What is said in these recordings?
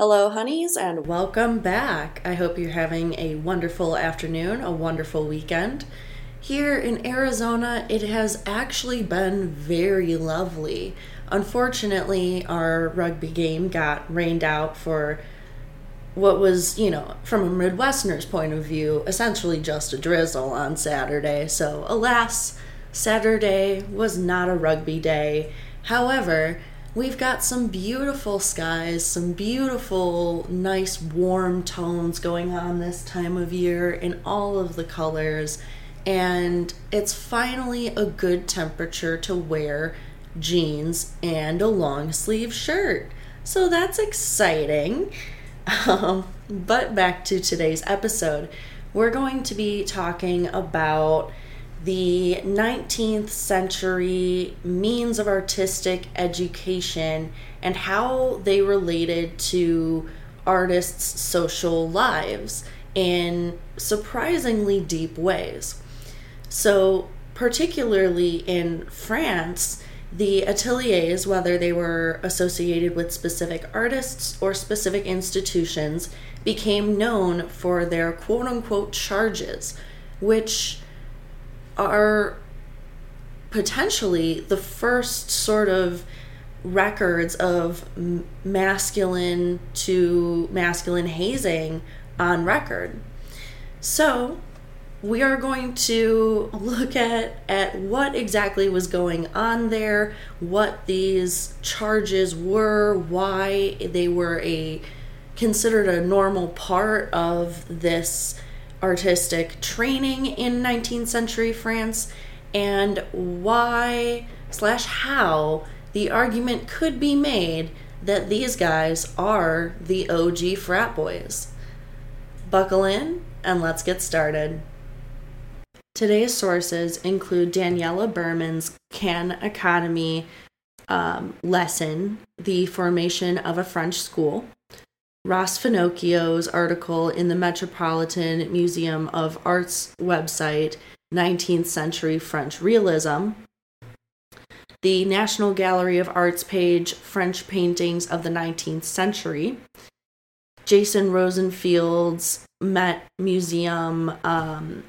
Hello, honeys, and welcome back. I hope you're having a wonderful afternoon, a wonderful weekend. Here in Arizona, it has actually been very lovely. Unfortunately, our rugby game got rained out for what was, from a Midwesterner's point of view, essentially just a drizzle on Saturday. So, alas, Saturday was not a rugby day. However, we've got some beautiful skies, some beautiful, nice, warm tones going on this time of year in all of the colors, and it's finally a good temperature to wear jeans and a long sleeve shirt. So that's exciting. But back to today's episode, we're going to be talking about the 19th century means of artistic education and how they related to artists' social lives in surprisingly deep ways. So, particularly in France, the ateliers, whether they were associated with specific artists or specific institutions, became known for their quote-unquote charges, which are potentially the first sort of records of masculine to masculine hazing on record. So we are going to look at what exactly was going on there, what these charges were, why they were considered a normal part of this artistic training in 19th century France, and why/how the argument could be made that these guys are the OG frat boys. Buckle in and let's get started. Today's sources include Daniela Berman's Khan Academy lesson, The Formation of a French School, Ross Finocchio's article in the Metropolitan Museum of Art's website, 19th Century French Realism, the National Gallery of Art's page, French Paintings of the 19th Century, Jason Rosenfield's Met Museum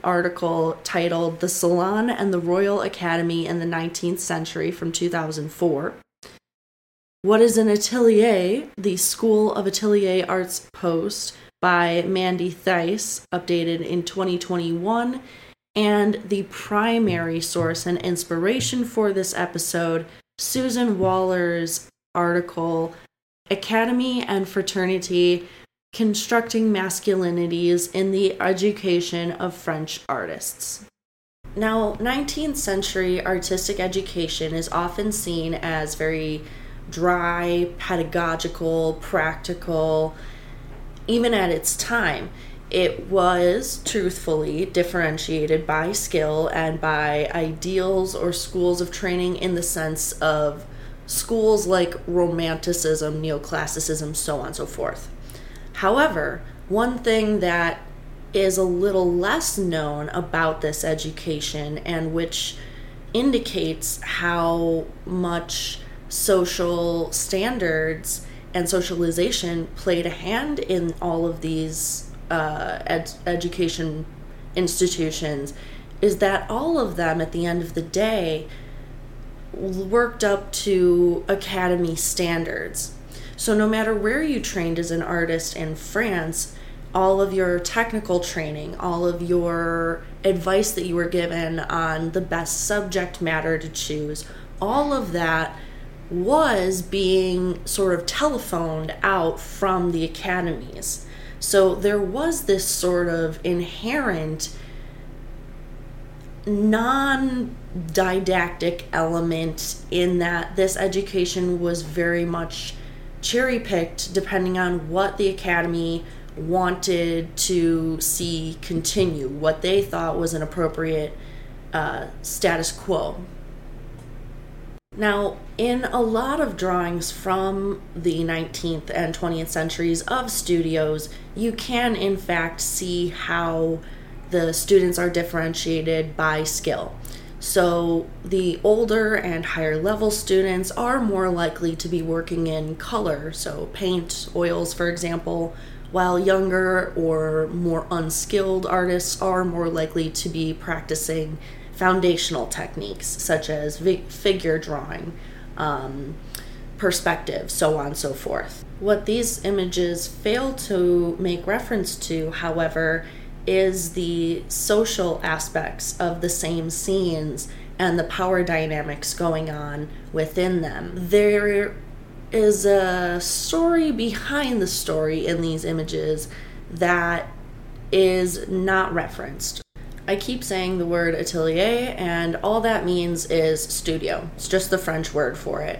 article titled The Salon and the Royal Academy in the 19th Century from 2004, What is an Atelier? The School of Atelier Arts Post by Mandy Theiss, updated in 2021. And the primary source and inspiration for this episode, Susan Waller's article, Academy and Fraternity, Constructing Masculinities in the Education of French Artists. Now, 19th century artistic education is often seen as very dry, pedagogical, practical. Even at its time, it was truthfully differentiated by skill and by ideals or schools of training, in the sense of schools like Romanticism, Neoclassicism, so on and so forth. However, one thing that is a little less known about this education, and which indicates how much social standards and socialization played a hand in all of these education institutions, is that all of them at the end of the day worked up to academy standards. So no matter where you trained as an artist in France, all of your technical training, all of your advice that you were given on the best subject matter to choose, all of that was being sort of telephoned out from the academies. So there was this sort of inherent non-didactic element in that this education was very much cherry-picked depending on what the academy wanted to see continue, what they thought was an appropriate status quo. Now, in a lot of drawings from the 19th and 20th centuries of studios, you can in fact see how the students are differentiated by skill. So the older and higher level students are more likely to be working in color, so paint, oils, for example, while younger or more unskilled artists are more likely to be practicing foundational techniques such as figure drawing, perspective, so on and so forth. What these images fail to make reference to, however, is the social aspects of the same scenes and the power dynamics going on within them. There is a story behind the story in these images that is not referenced. I keep saying the word atelier, and all that means is studio. It's just the French word for it.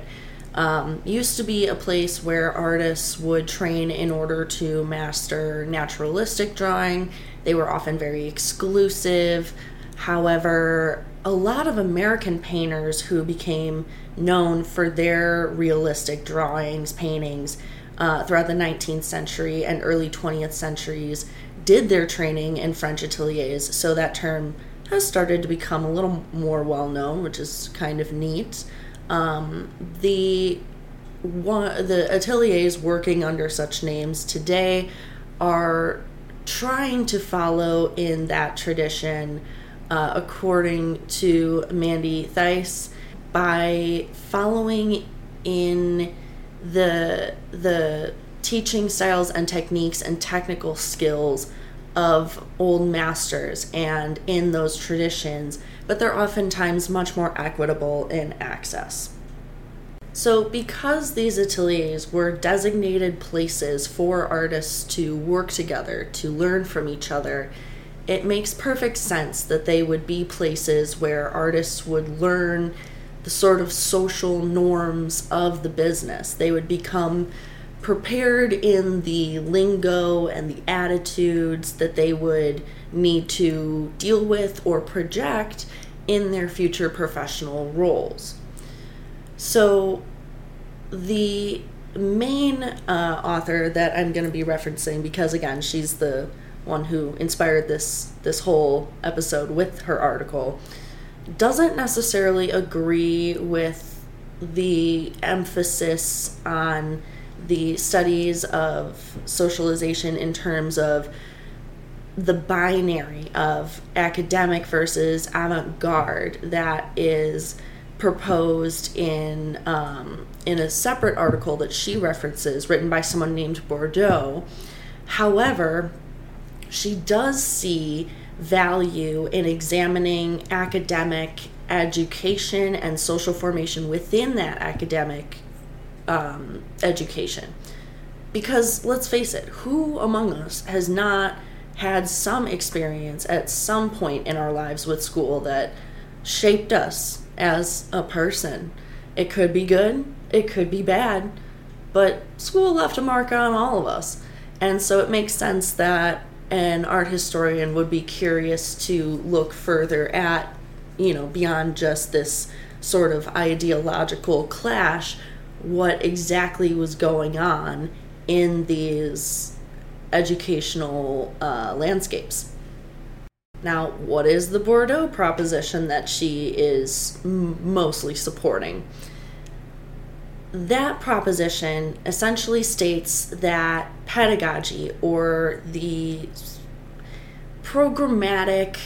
Used to be a place where artists would train in order to master naturalistic drawing. They were often very exclusive. However, a lot of American painters who became known for their realistic drawings, paintings, throughout the 19th century and early 20th centuries did their training in French ateliers, so that term has started to become a little more well-known, which is kind of neat. The ateliers working under such names today are trying to follow in that tradition, according to Mandy Theiss, by following in the teaching styles and techniques and technical skills of old masters and in those traditions, but they're oftentimes much more equitable in access. So because these ateliers were designated places for artists to work together, to learn from each other, it makes perfect sense that they would be places where artists would learn the sort of social norms of the business. They would become prepared in the lingo and the attitudes that they would need to deal with or project in their future professional roles. So the main author that I'm going to be referencing, because again, she's the one who inspired this whole episode with her article, doesn't necessarily agree with the emphasis on the studies of socialization in terms of the binary of academic versus avant-garde that is proposed in a separate article that she references, written by someone named Bourdieu. However, she does see value in examining academic education and social formation within that academic education. Because let's face it, who among us has not had some experience at some point in our lives with school that shaped us as a person? It could be good, it could be bad, but school left a mark on all of us. And so it makes sense that an art historian would be curious to look further at, beyond just this sort of ideological clash, what exactly was going on in these educational landscapes. Now, what is the Bourdieu proposition that she is mostly supporting? That proposition essentially states that pedagogy, or the programmatic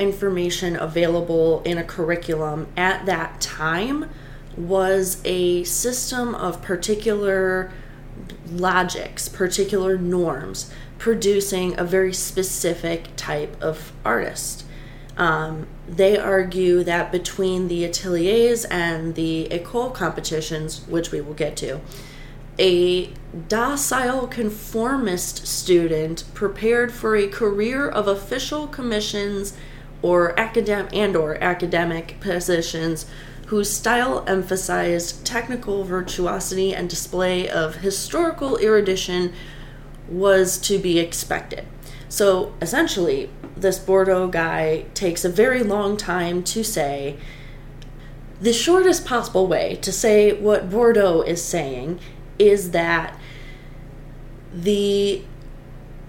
information available in a curriculum at that time, was a system of particular logics, particular norms, producing a very specific type of artist. They argue that between the ateliers and the école competitions, which we will get to, a docile conformist student prepared for a career of official commissions or academic positions whose style emphasized technical virtuosity and display of historical erudition was to be expected. So essentially, this Bourdieu guy takes a very long time to say, the shortest possible way to say what Bourdieu is saying is that the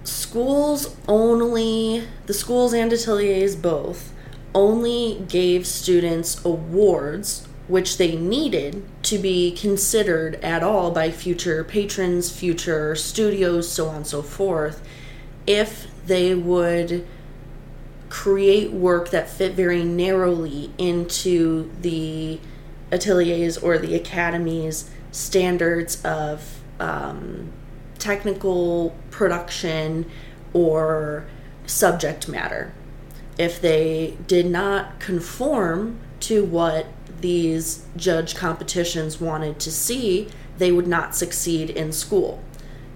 schools and ateliers both, only gave students awards which they needed to be considered at all by future patrons, future studios, so on and so forth, if they would create work that fit very narrowly into the Atelier's or the Academy's standards of technical production or subject matter. If they did not conform to what these judge competitions wanted to see, they would not succeed in school.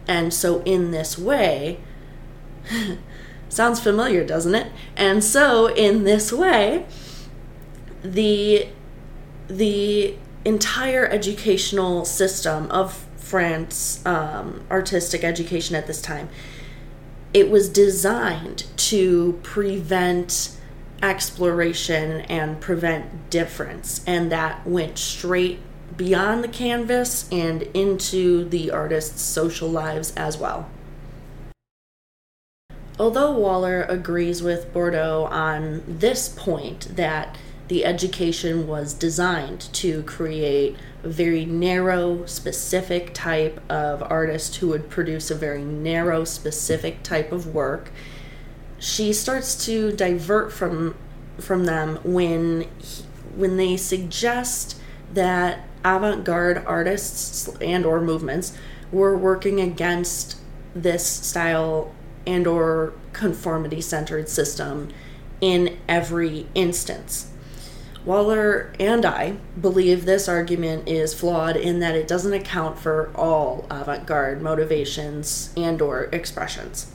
And so in this way, sounds familiar, doesn't it? And so in this way, the entire educational system of France, artistic education at this time, it was designed to prevent exploration and prevent difference, and that went straight beyond the canvas and into the artists' social lives as well. Although Waller agrees with Bourdieu on this point, that the education was designed to create a very narrow, specific type of artist who would produce a very narrow, specific type of work, she starts to divert from them when they suggest that avant-garde artists and or movements were working against this style and or conformity-centered system in every instance. Waller and I believe this argument is flawed in that it doesn't account for all avant-garde motivations and or expressions.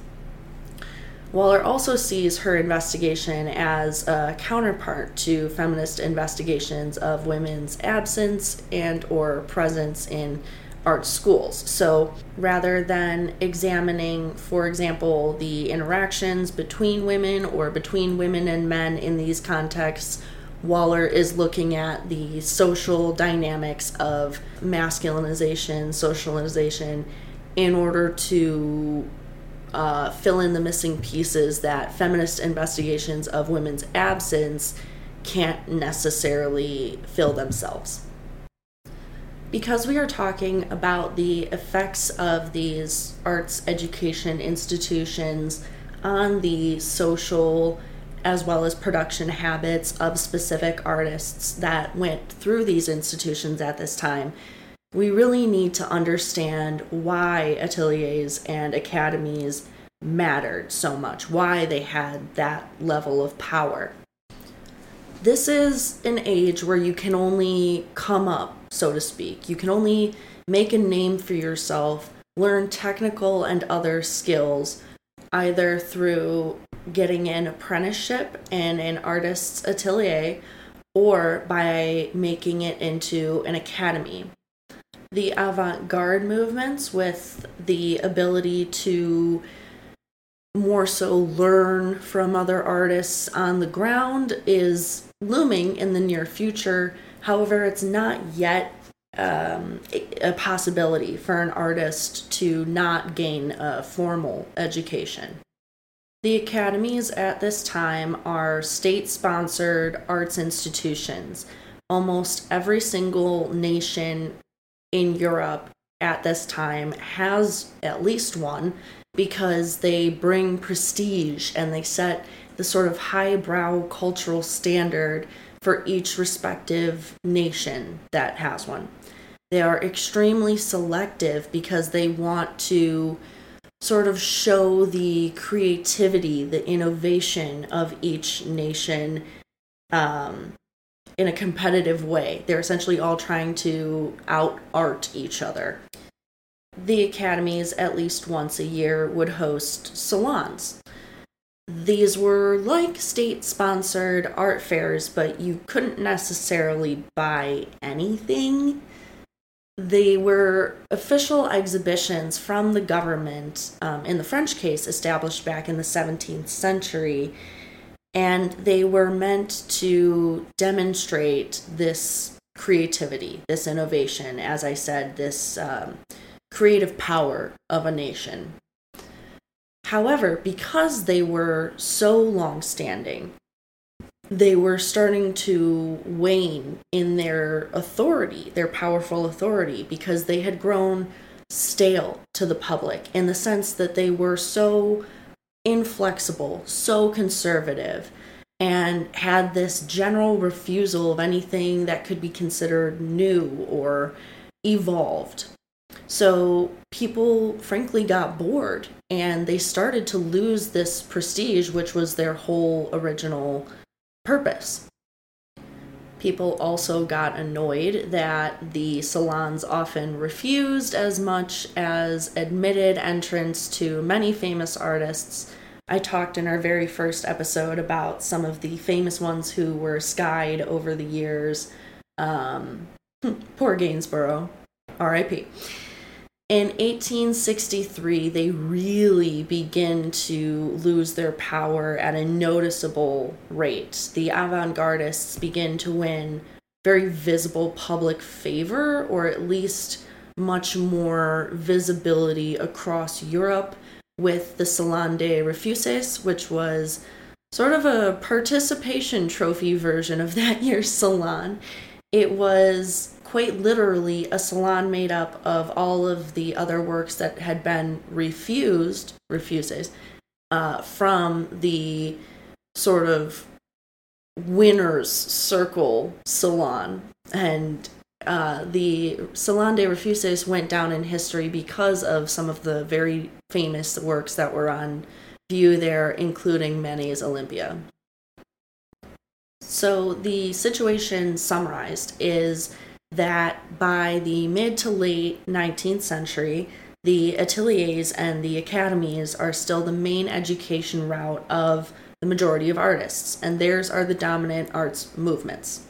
Waller also sees her investigation as a counterpart to feminist investigations of women's absence and or presence in art schools. So rather than examining, for example, the interactions between women or between women and men in these contexts, Waller is looking at the social dynamics of masculinization, socialization, in order to fill in the missing pieces that feminist investigations of women's absence can't necessarily fill themselves. Because we are talking about the effects of these arts education institutions on the social as well as production habits of specific artists that went through these institutions at this time, we really need to understand why ateliers and academies mattered so much, why they had that level of power. This is an age where you can only come up, so to speak. You can only make a name for yourself, learn technical and other skills, either through getting an apprenticeship in an artist's atelier or by making it into an academy. The avant-garde movements, with the ability to more so learn from other artists on the ground, is looming in the near future. However, it's not yet a possibility for an artist to not gain a formal education. The academies at this time are state-sponsored arts institutions. Almost every single nation in Europe at this time has at least one, because they bring prestige and they set the sort of highbrow cultural standard for each respective nation that has one. They are extremely selective because they want to sort of show the creativity, the innovation of each nation in a competitive way. They're essentially all trying to out-art each other. The academies, at least once a year, would host salons. These were like state-sponsored art fairs, but you couldn't necessarily buy anything. They were official exhibitions from the government, in the French case, established back in the 17th century, and they were meant to demonstrate this creativity, this innovation, as I said, this creative power of a nation. However, because they were so long-standing, they were starting to wane in their authority, their powerful authority, because they had grown stale to the public in the sense that they were so inflexible, so conservative, and had this general refusal of anything that could be considered new or evolved. So people, frankly, got bored, and they started to lose this prestige, which was their whole original purpose. People also got annoyed that the salons often refused as much as admitted entrance to many famous artists. I talked in our very first episode about some of the famous ones who were skied over the years. Poor Gainsborough. R.I.P. In 1863, they really begin to lose their power at a noticeable rate. The avant-gardists begin to win very visible public favor, or at least much more visibility across Europe, with the Salon des Refuses, which was sort of a participation trophy version of that year's salon. It was quite literally a salon made up of all of the other works that had been refused, from the sort of winner's circle salon. And the Salon des Refuses went down in history because of some of the very famous works that were on view there, including Manet's Olympia. So the situation summarized is that by the mid to late 19th century, the ateliers and the academies are still the main education route of the majority of artists, and theirs are the dominant arts movements.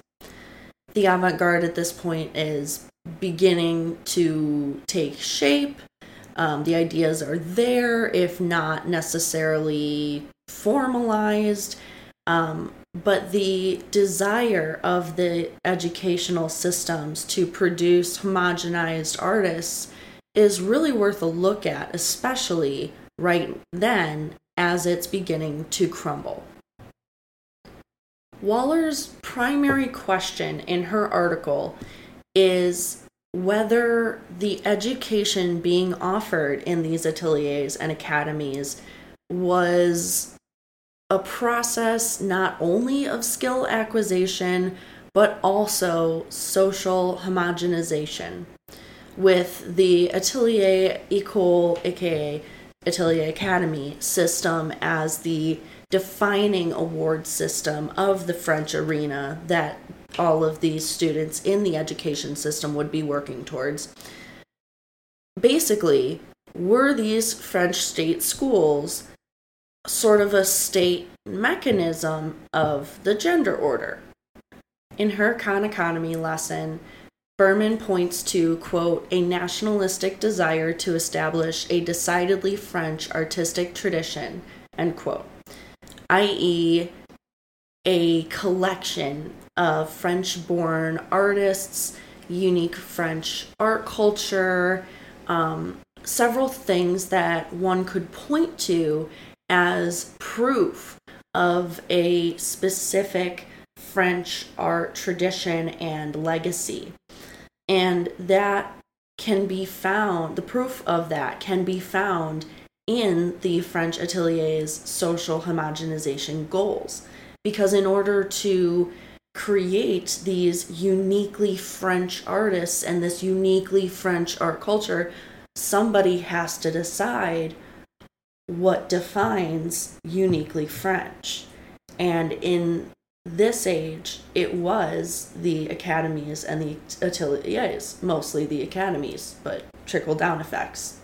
The avant-garde at this point is beginning to take shape. The ideas are there, if not necessarily formalized, but the desire of the educational systems to produce homogenized artists is really worth a look at, especially right then as it's beginning to crumble. Waller's primary question in her article is whether the education being offered in these ateliers and academies was a process not only of skill acquisition, but also social homogenization, with the Atelier École, aka Atelier Academy, system as the defining award system of the French arena that all of these students in the education system would be working towards. Basically, were these French state schools sort of a state mechanism of the gender order? In her Khan Economy lesson, Berman points to, quote, a nationalistic desire to establish a decidedly French artistic tradition, end quote, i.e. a collection of French-born artists, unique French art culture, several things that one could point to as proof of a specific French art tradition and legacy. And that can be found, the proof of that can be found in the French atelier's social homogenization goals. Because in order to create these uniquely French artists and this uniquely French art culture, somebody has to decide what defines uniquely French. And in this age, it was the academies and the ateliers, mostly the academies, but trickle-down effects.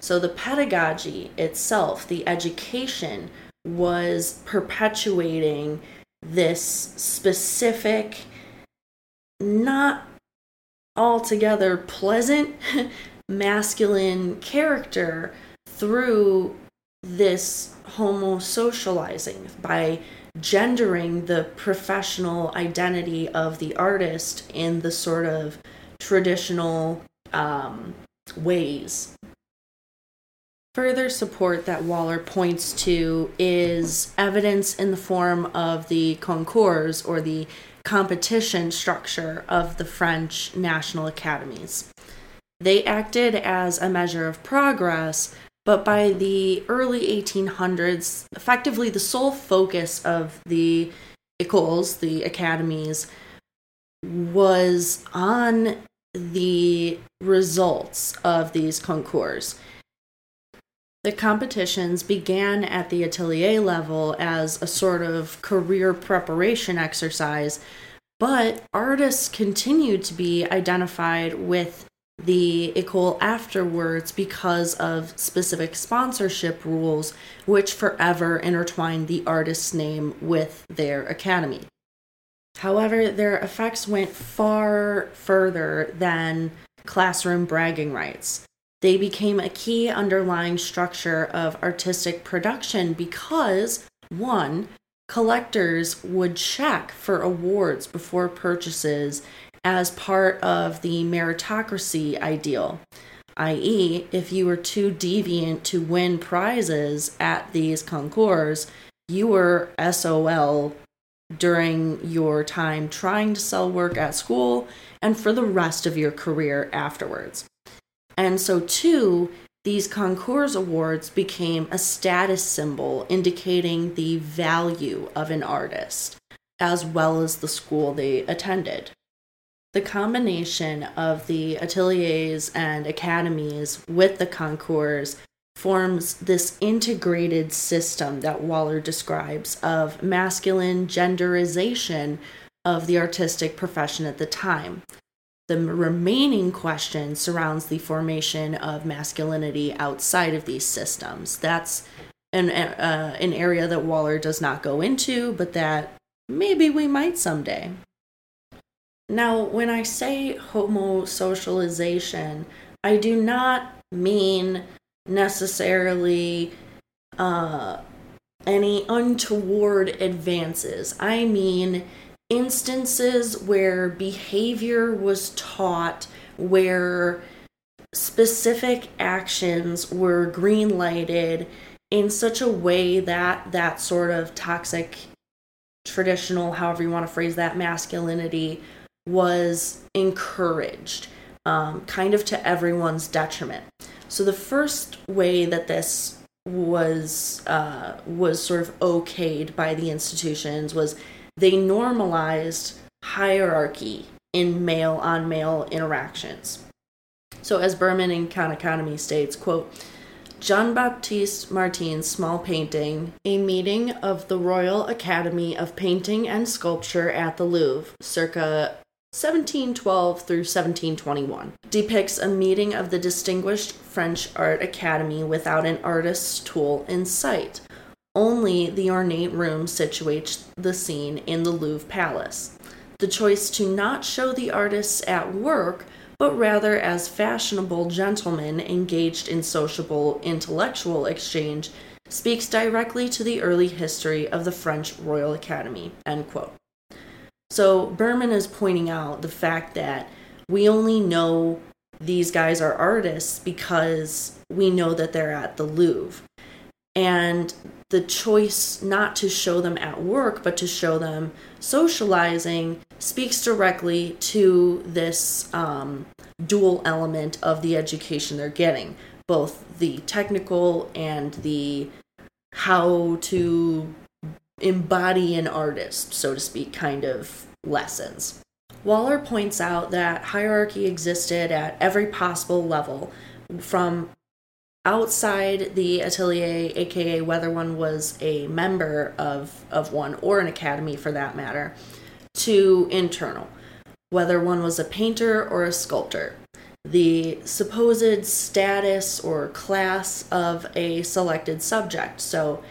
So the pedagogy itself, the education, was perpetuating this specific, not altogether pleasant, masculine character through this homosocializing, by gendering the professional identity of the artist in the sort of traditional ways. Further support that Waller points to is evidence in the form of the concours, or the competition structure, of the French national academies. They acted as a measure of progress, but by the early 1800s, effectively the sole focus of the écoles, the academies, was on the results of these concours. The competitions began at the atelier level as a sort of career preparation exercise, but artists continued to be identified with the école afterwards because of specific sponsorship rules, which forever intertwined the artist's name with their academy. However, their effects went far further than classroom bragging rights. They became a key underlying structure of artistic production because, one, collectors would check for awards before purchases as part of the meritocracy ideal, i.e., if you were too deviant to win prizes at these concours, you were SOL during your time trying to sell work at school and for the rest of your career afterwards. And so, too, these concours awards became a status symbol indicating the value of an artist, as well as the school they attended. The combination of the ateliers and academies with the concours forms this integrated system that Waller describes of masculine genderization of the artistic profession at the time. The remaining question surrounds the formation of masculinity outside of these systems. That's an area that Waller does not go into, but that maybe we might someday. Now, when I say homosocialization, I do not mean necessarily any untoward advances. I mean instances where behavior was taught, where specific actions were green-lighted in such a way that that sort of toxic, traditional, however you want to phrase that, masculinity was encouraged, kind of to everyone's detriment. So the first way that this was sort of okayed by the institutions was they normalized hierarchy in male-on-male interactions. So as Berman in Khan Economy states, quote, Jean-Baptiste Martin's small painting, a meeting of the Royal Academy of Painting and Sculpture at the Louvre, circa 1712 through 1721, depicts a meeting of the distinguished French Art Academy without an artist's tool in sight. Only the ornate room situates the scene in the Louvre Palace. The choice to not show the artists at work, but rather as fashionable gentlemen engaged in sociable intellectual exchange, speaks directly to the early history of the French Royal Academy, end quote. So Berman is pointing out the fact that we only know these guys are artists because we know that they're at the Louvre. And the choice not to show them at work, but to show them socializing, speaks directly to this dual element of the education they're getting, both the technical and the how to embody an artist, so to speak, kind of lessons. Waller points out that hierarchy existed at every possible level, from outside the atelier, aka whether one was a member of one or an academy for that matter, to internal, whether one was a painter or a sculptor. The supposed status or class of a selected subject. So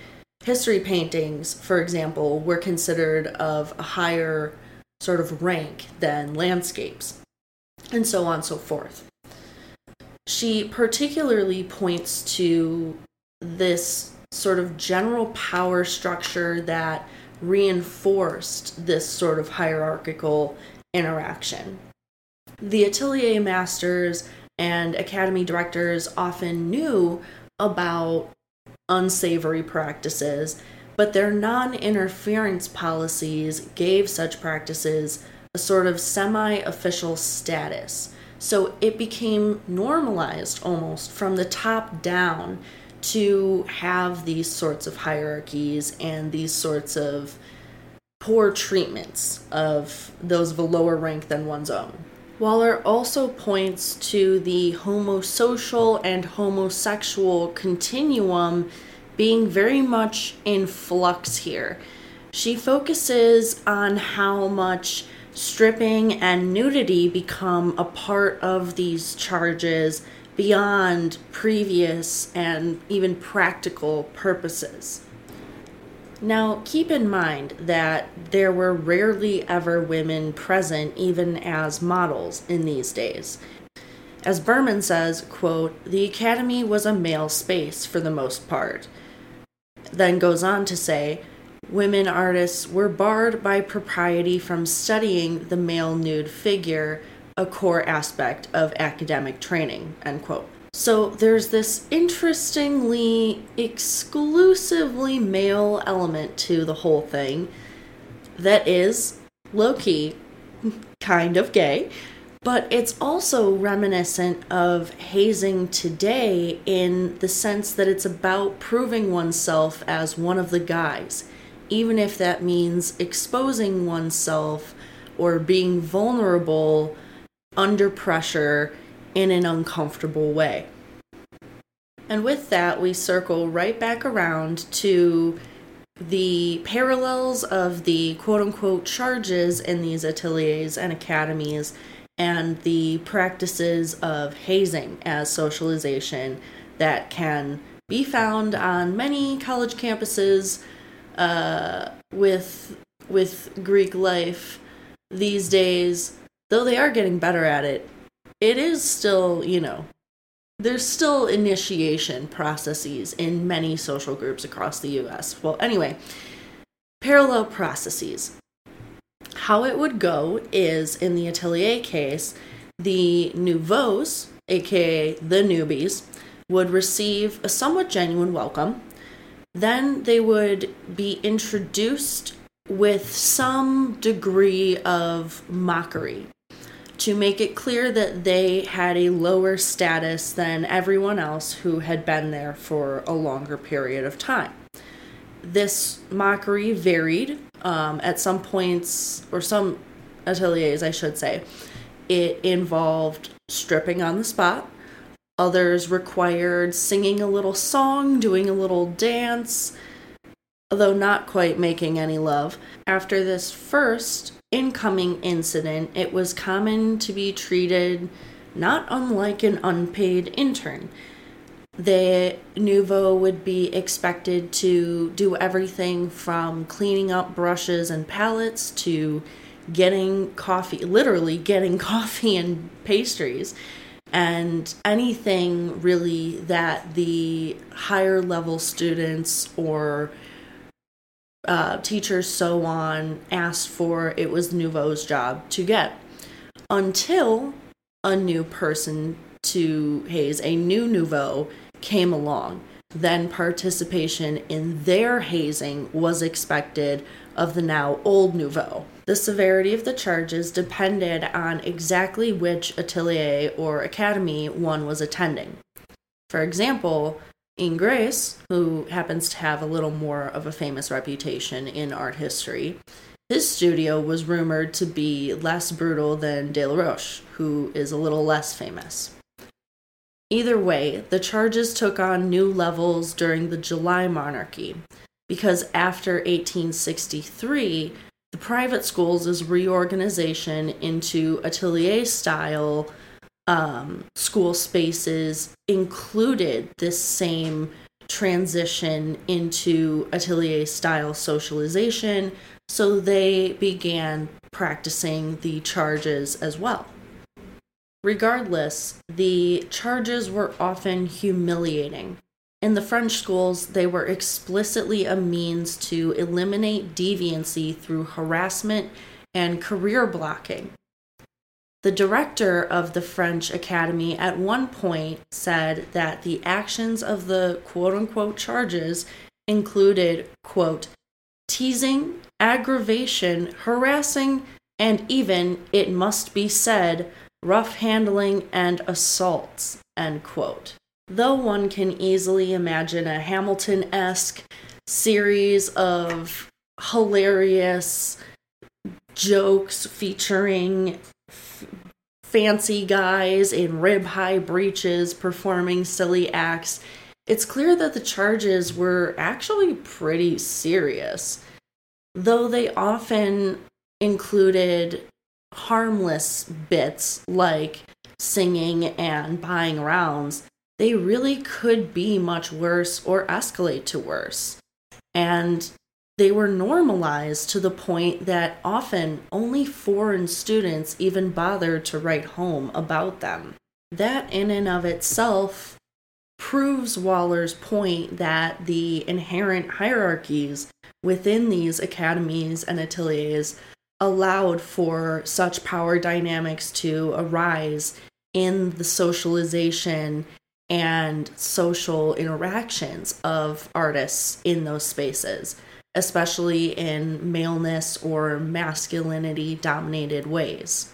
history paintings, for example, were considered of a higher sort of rank than landscapes, and so on and so forth. She particularly points to this sort of general power structure that reinforced this sort of hierarchical interaction. The atelier masters and academy directors often knew about unsavory practices, but their non-interference policies gave such practices a sort of semi-official status. So it became normalized almost from the top down to have these sorts of hierarchies and these sorts of poor treatments of those of a lower rank than one's own. Waller also points to the homosocial and homosexual continuum being very much in flux here. She focuses on how much stripping and nudity become a part of these charges beyond previous and even practical purposes. Now, keep in mind that there were rarely ever women present even as models in these days. As Berman says, quote, "The academy was a male space for the most part." Then goes on to say, "Women artists were barred by propriety from studying the male nude figure, a core aspect of academic training," end quote. So there's this interestingly exclusively male element to the whole thing that is low-key kind of gay, but it's also reminiscent of hazing today in the sense that it's about proving oneself as one of the guys, even if that means exposing oneself or being vulnerable under pressure in an uncomfortable way. And with that, we circle right back around to the parallels of the quote-unquote charges in these ateliers and academies and the practices of hazing as socialization that can be found on many college campuses with Greek life these days. Though they are getting better at it, it is still, there's still initiation processes in many social groups across the U.S. Well, anyway, parallel processes. How it would go is, in the Atelier case, the nouveaux, aka the newbies, would receive a somewhat genuine welcome. Then they would be introduced with some degree of mockery to make it clear that they had a lower status than everyone else who had been there for a longer period of time. This mockery varied. At some points, or some ateliers, I should say, it involved stripping on the spot. Others required singing a little song, doing a little dance, although not quite making any love. After this first incoming incident, it was common to be treated not unlike an unpaid intern. The nouveau would be expected to do everything from cleaning up brushes and palettes to getting coffee, literally getting coffee and pastries, and anything really that the higher level students or teachers, so on, asked for. It was nouveau's job to get, until a new person to haze, a new nouveau, came along. Then participation in their hazing was expected of the now old nouveau. The severity of the charges depended on exactly which atelier or academy one was attending. For example, Ingres, who happens to have a little more of a famous reputation in art history, his studio was rumored to be less brutal than Delaroche, who is a little less famous. Either way, the charges took on new levels during the July monarchy, because after 1863, the private schools' reorganization into atelier-style school spaces included this same transition into atelier-style socialization, so they began practicing the charges as well. Regardless, the charges were often humiliating. In the French schools, they were explicitly a means to eliminate deviancy through harassment and career blocking. The director of the French Academy at one point said that the actions of the quote-unquote charges included, quote, teasing, aggravation, harassing, and even, it must be said, rough handling and assaults, end quote. Though one can easily imagine a Hamilton-esque series of hilarious jokes featuring fancy guys in rib-high breeches performing silly acts, it's clear that the charges were actually pretty serious, though they often included harmless bits like singing and buying rounds. They really could be much worse or escalate to worse. And they were normalized to the point that often only foreign students even bothered to write home about them. That in and of itself proves Waller's point that the inherent hierarchies within these academies and ateliers allowed for such power dynamics to arise in the socialization and social interactions of artists in those spaces, especially in maleness or masculinity-dominated ways.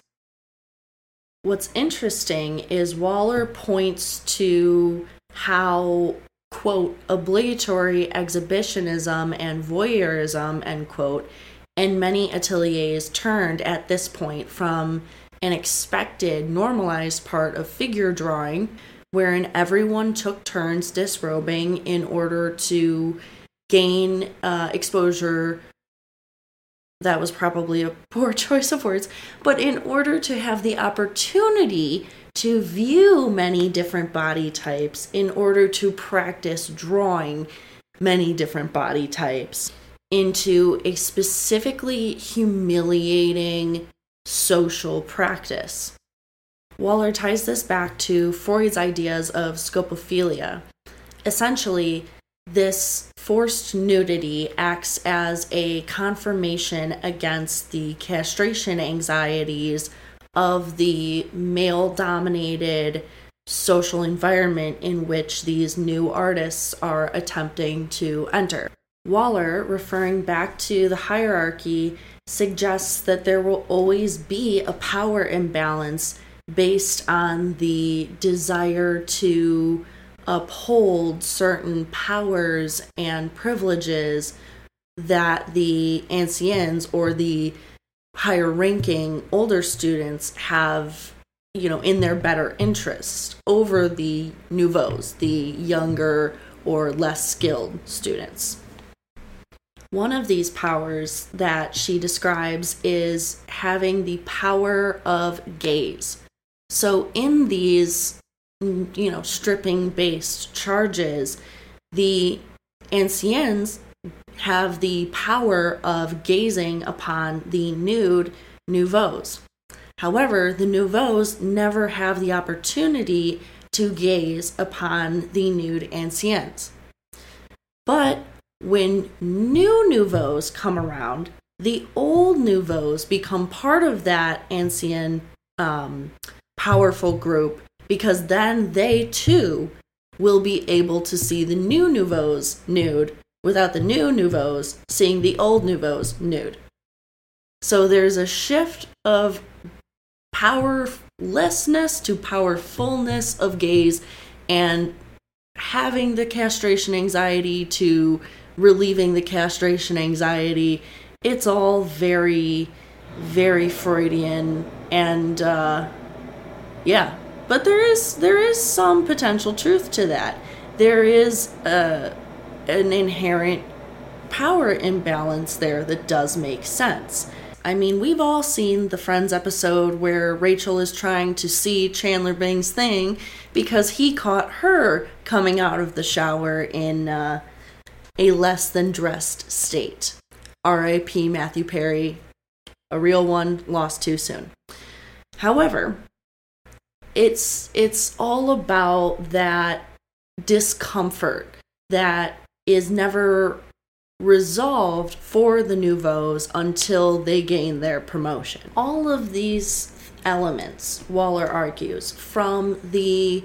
What's interesting is Waller points to how, quote, obligatory exhibitionism and voyeurism, end quote, and many ateliers turned at this point from an expected normalized part of figure drawing, wherein everyone took turns disrobing in order to gain exposure. That was probably a poor choice of words, but in order to have the opportunity to view many different body types, in order to practice drawing many different body types into a specifically humiliating social practice. Waller ties this back to Freud's ideas of scopophilia. Essentially, this forced nudity acts as a confirmation against the castration anxieties of the male-dominated social environment in which these new artists are attempting to enter. Waller, referring back to the hierarchy, suggests that there will always be a power imbalance based on the desire to uphold certain powers and privileges that the anciens, or the higher-ranking older students, have, you know, in their better interest over the nouveaux, the younger or less skilled students. One of these powers that she describes is having the power of gaze. So in these, you know, stripping-based charges, the anciens have the power of gazing upon the nude nouveaux. However, the nouveaux never have the opportunity to gaze upon the nude anciens. But when new nouveaux come around, the old nouveaux become part of that ancien powerful group, because then they too will be able to see the new nouveaux nude without the new nouveaux seeing the old nouveaux nude. So there's a shift of powerlessness to powerfulness of gaze, and having the castration anxiety to relieving the castration anxiety. It's all very, very Freudian, and yeah. But there is some potential truth to that. There is an inherent power imbalance there that does make sense. I mean, we've all seen the Friends episode where Rachel is trying to see Chandler Bing's thing because he caught her coming out of the shower in a less than dressed state. R.I.P. Matthew Perry, a real one, lost too soon. However, it's all about that discomfort that is never resolved for the nouveaux until they gain their promotion. All of these elements, Waller argues, from the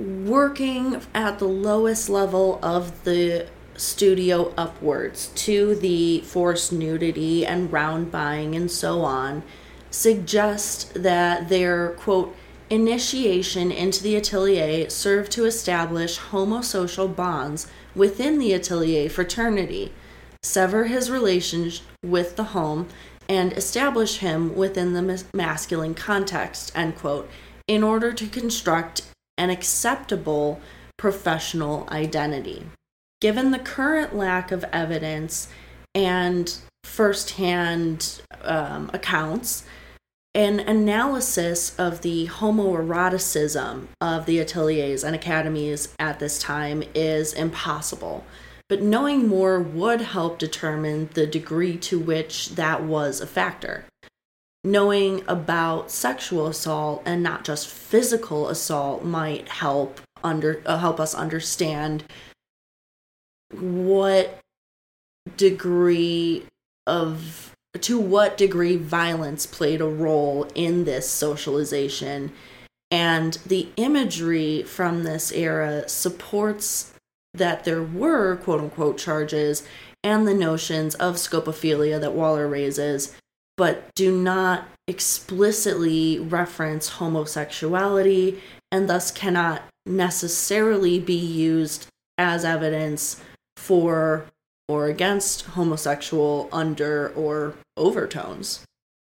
working at the lowest level of the studio upwards to the forced nudity and round buying and so on, suggest that their, quote, initiation into the atelier served to establish homosocial bonds within the atelier fraternity, sever his relations with the home, and establish him within the masculine context, end quote, in order to construct an acceptable professional identity. Given the current lack of evidence and firsthand accounts, an analysis of the homoeroticism of the ateliers and academies at this time is impossible, but knowing more would help determine the degree to which that was a factor. Knowing about sexual assault and not just physical assault might help help us understand to what degree violence played a role in this socialization, and the imagery from this era supports that there were quote-unquote charges and the notions of scopophilia that Waller raises, but do not explicitly reference homosexuality and thus cannot necessarily be used as evidence for or against homosexual under or overtones.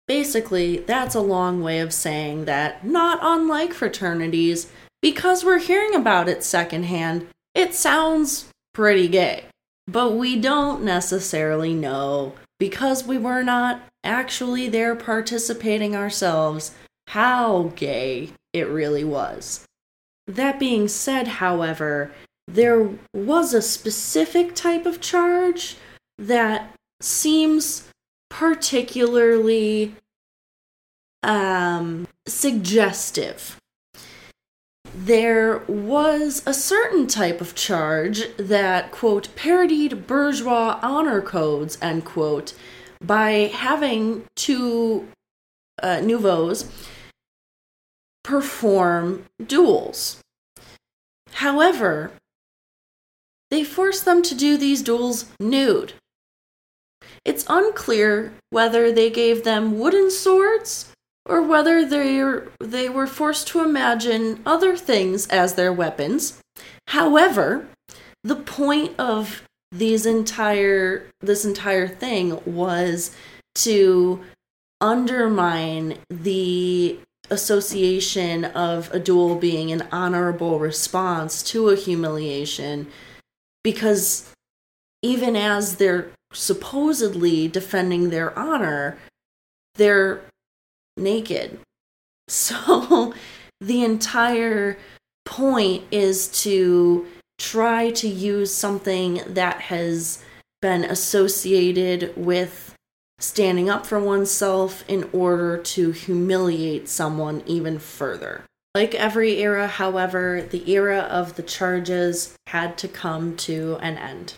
Basically, that's a long way of saying that, not unlike fraternities, because we're hearing about it secondhand, it sounds pretty gay. But we don't necessarily know, because we were not actually there participating ourselves, how gay it really was. That being said, however, there was a specific type of charge that seems particularly suggestive. There was a certain type of charge that, quote, parodied bourgeois honor codes, end quote, by having two nouveaux perform duels. However, they forced them to do these duels nude. It's unclear whether they gave them wooden swords or whether they were forced to imagine other things as their weapons. However, the point of this entire thing was to undermine the association of a duel being an honorable response to a humiliation, because even as they're supposedly defending their honor, they're naked. So the entire point is to try to use something that has been associated with standing up for oneself in order to humiliate someone even further. Like every era, however, the era of the charges had to come to an end.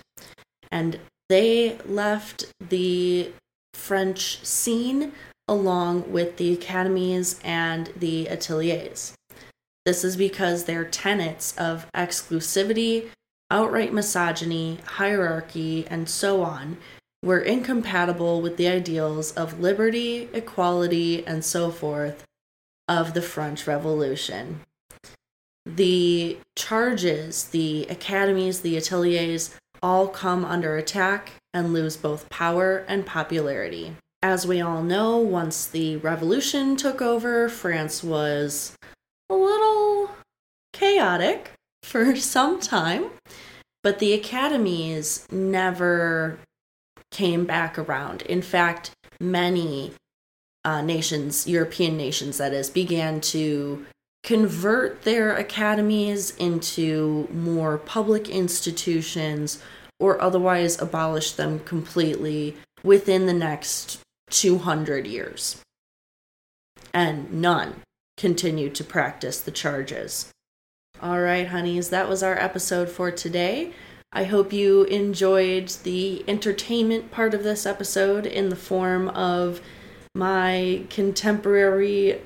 And they left the French scene along with the academies and the ateliers. This is because their tenets of exclusivity, outright misogyny, hierarchy, and so on were incompatible with the ideals of liberty, equality, and so forth of the French Revolution. The charges, the academies, the ateliers, all come under attack and lose both power and popularity. As we all know, once the revolution took over, France was a little chaotic for some time, but the academies never came back around. In fact, many nations, European nations that is, began to convert their academies into more public institutions or otherwise abolish them completely within the next 200 years. And none continued to practice the charges. All right, honeys, that was our episode for today. I hope you enjoyed the entertainment part of this episode in the form of my contemporary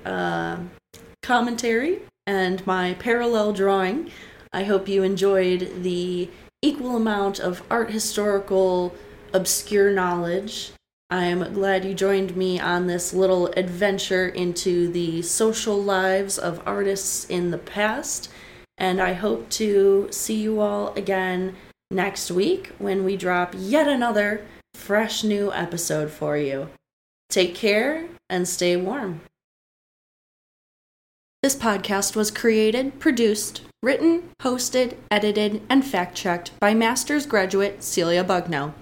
commentary and my parallel drawing. I hope you enjoyed the equal amount of art historical obscure knowledge. I am glad you joined me on this little adventure into the social lives of artists in the past, and I hope to see you all again next week when we drop yet another fresh new episode for you. Take care and stay warm. This podcast was created, produced, written, hosted, edited, and fact-checked by master's graduate Celia Bugnow.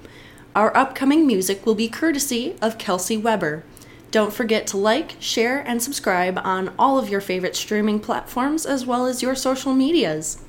Our upcoming music will be courtesy of Kelsey Weber. Don't forget to like, share, and subscribe on all of your favorite streaming platforms as well as your social medias.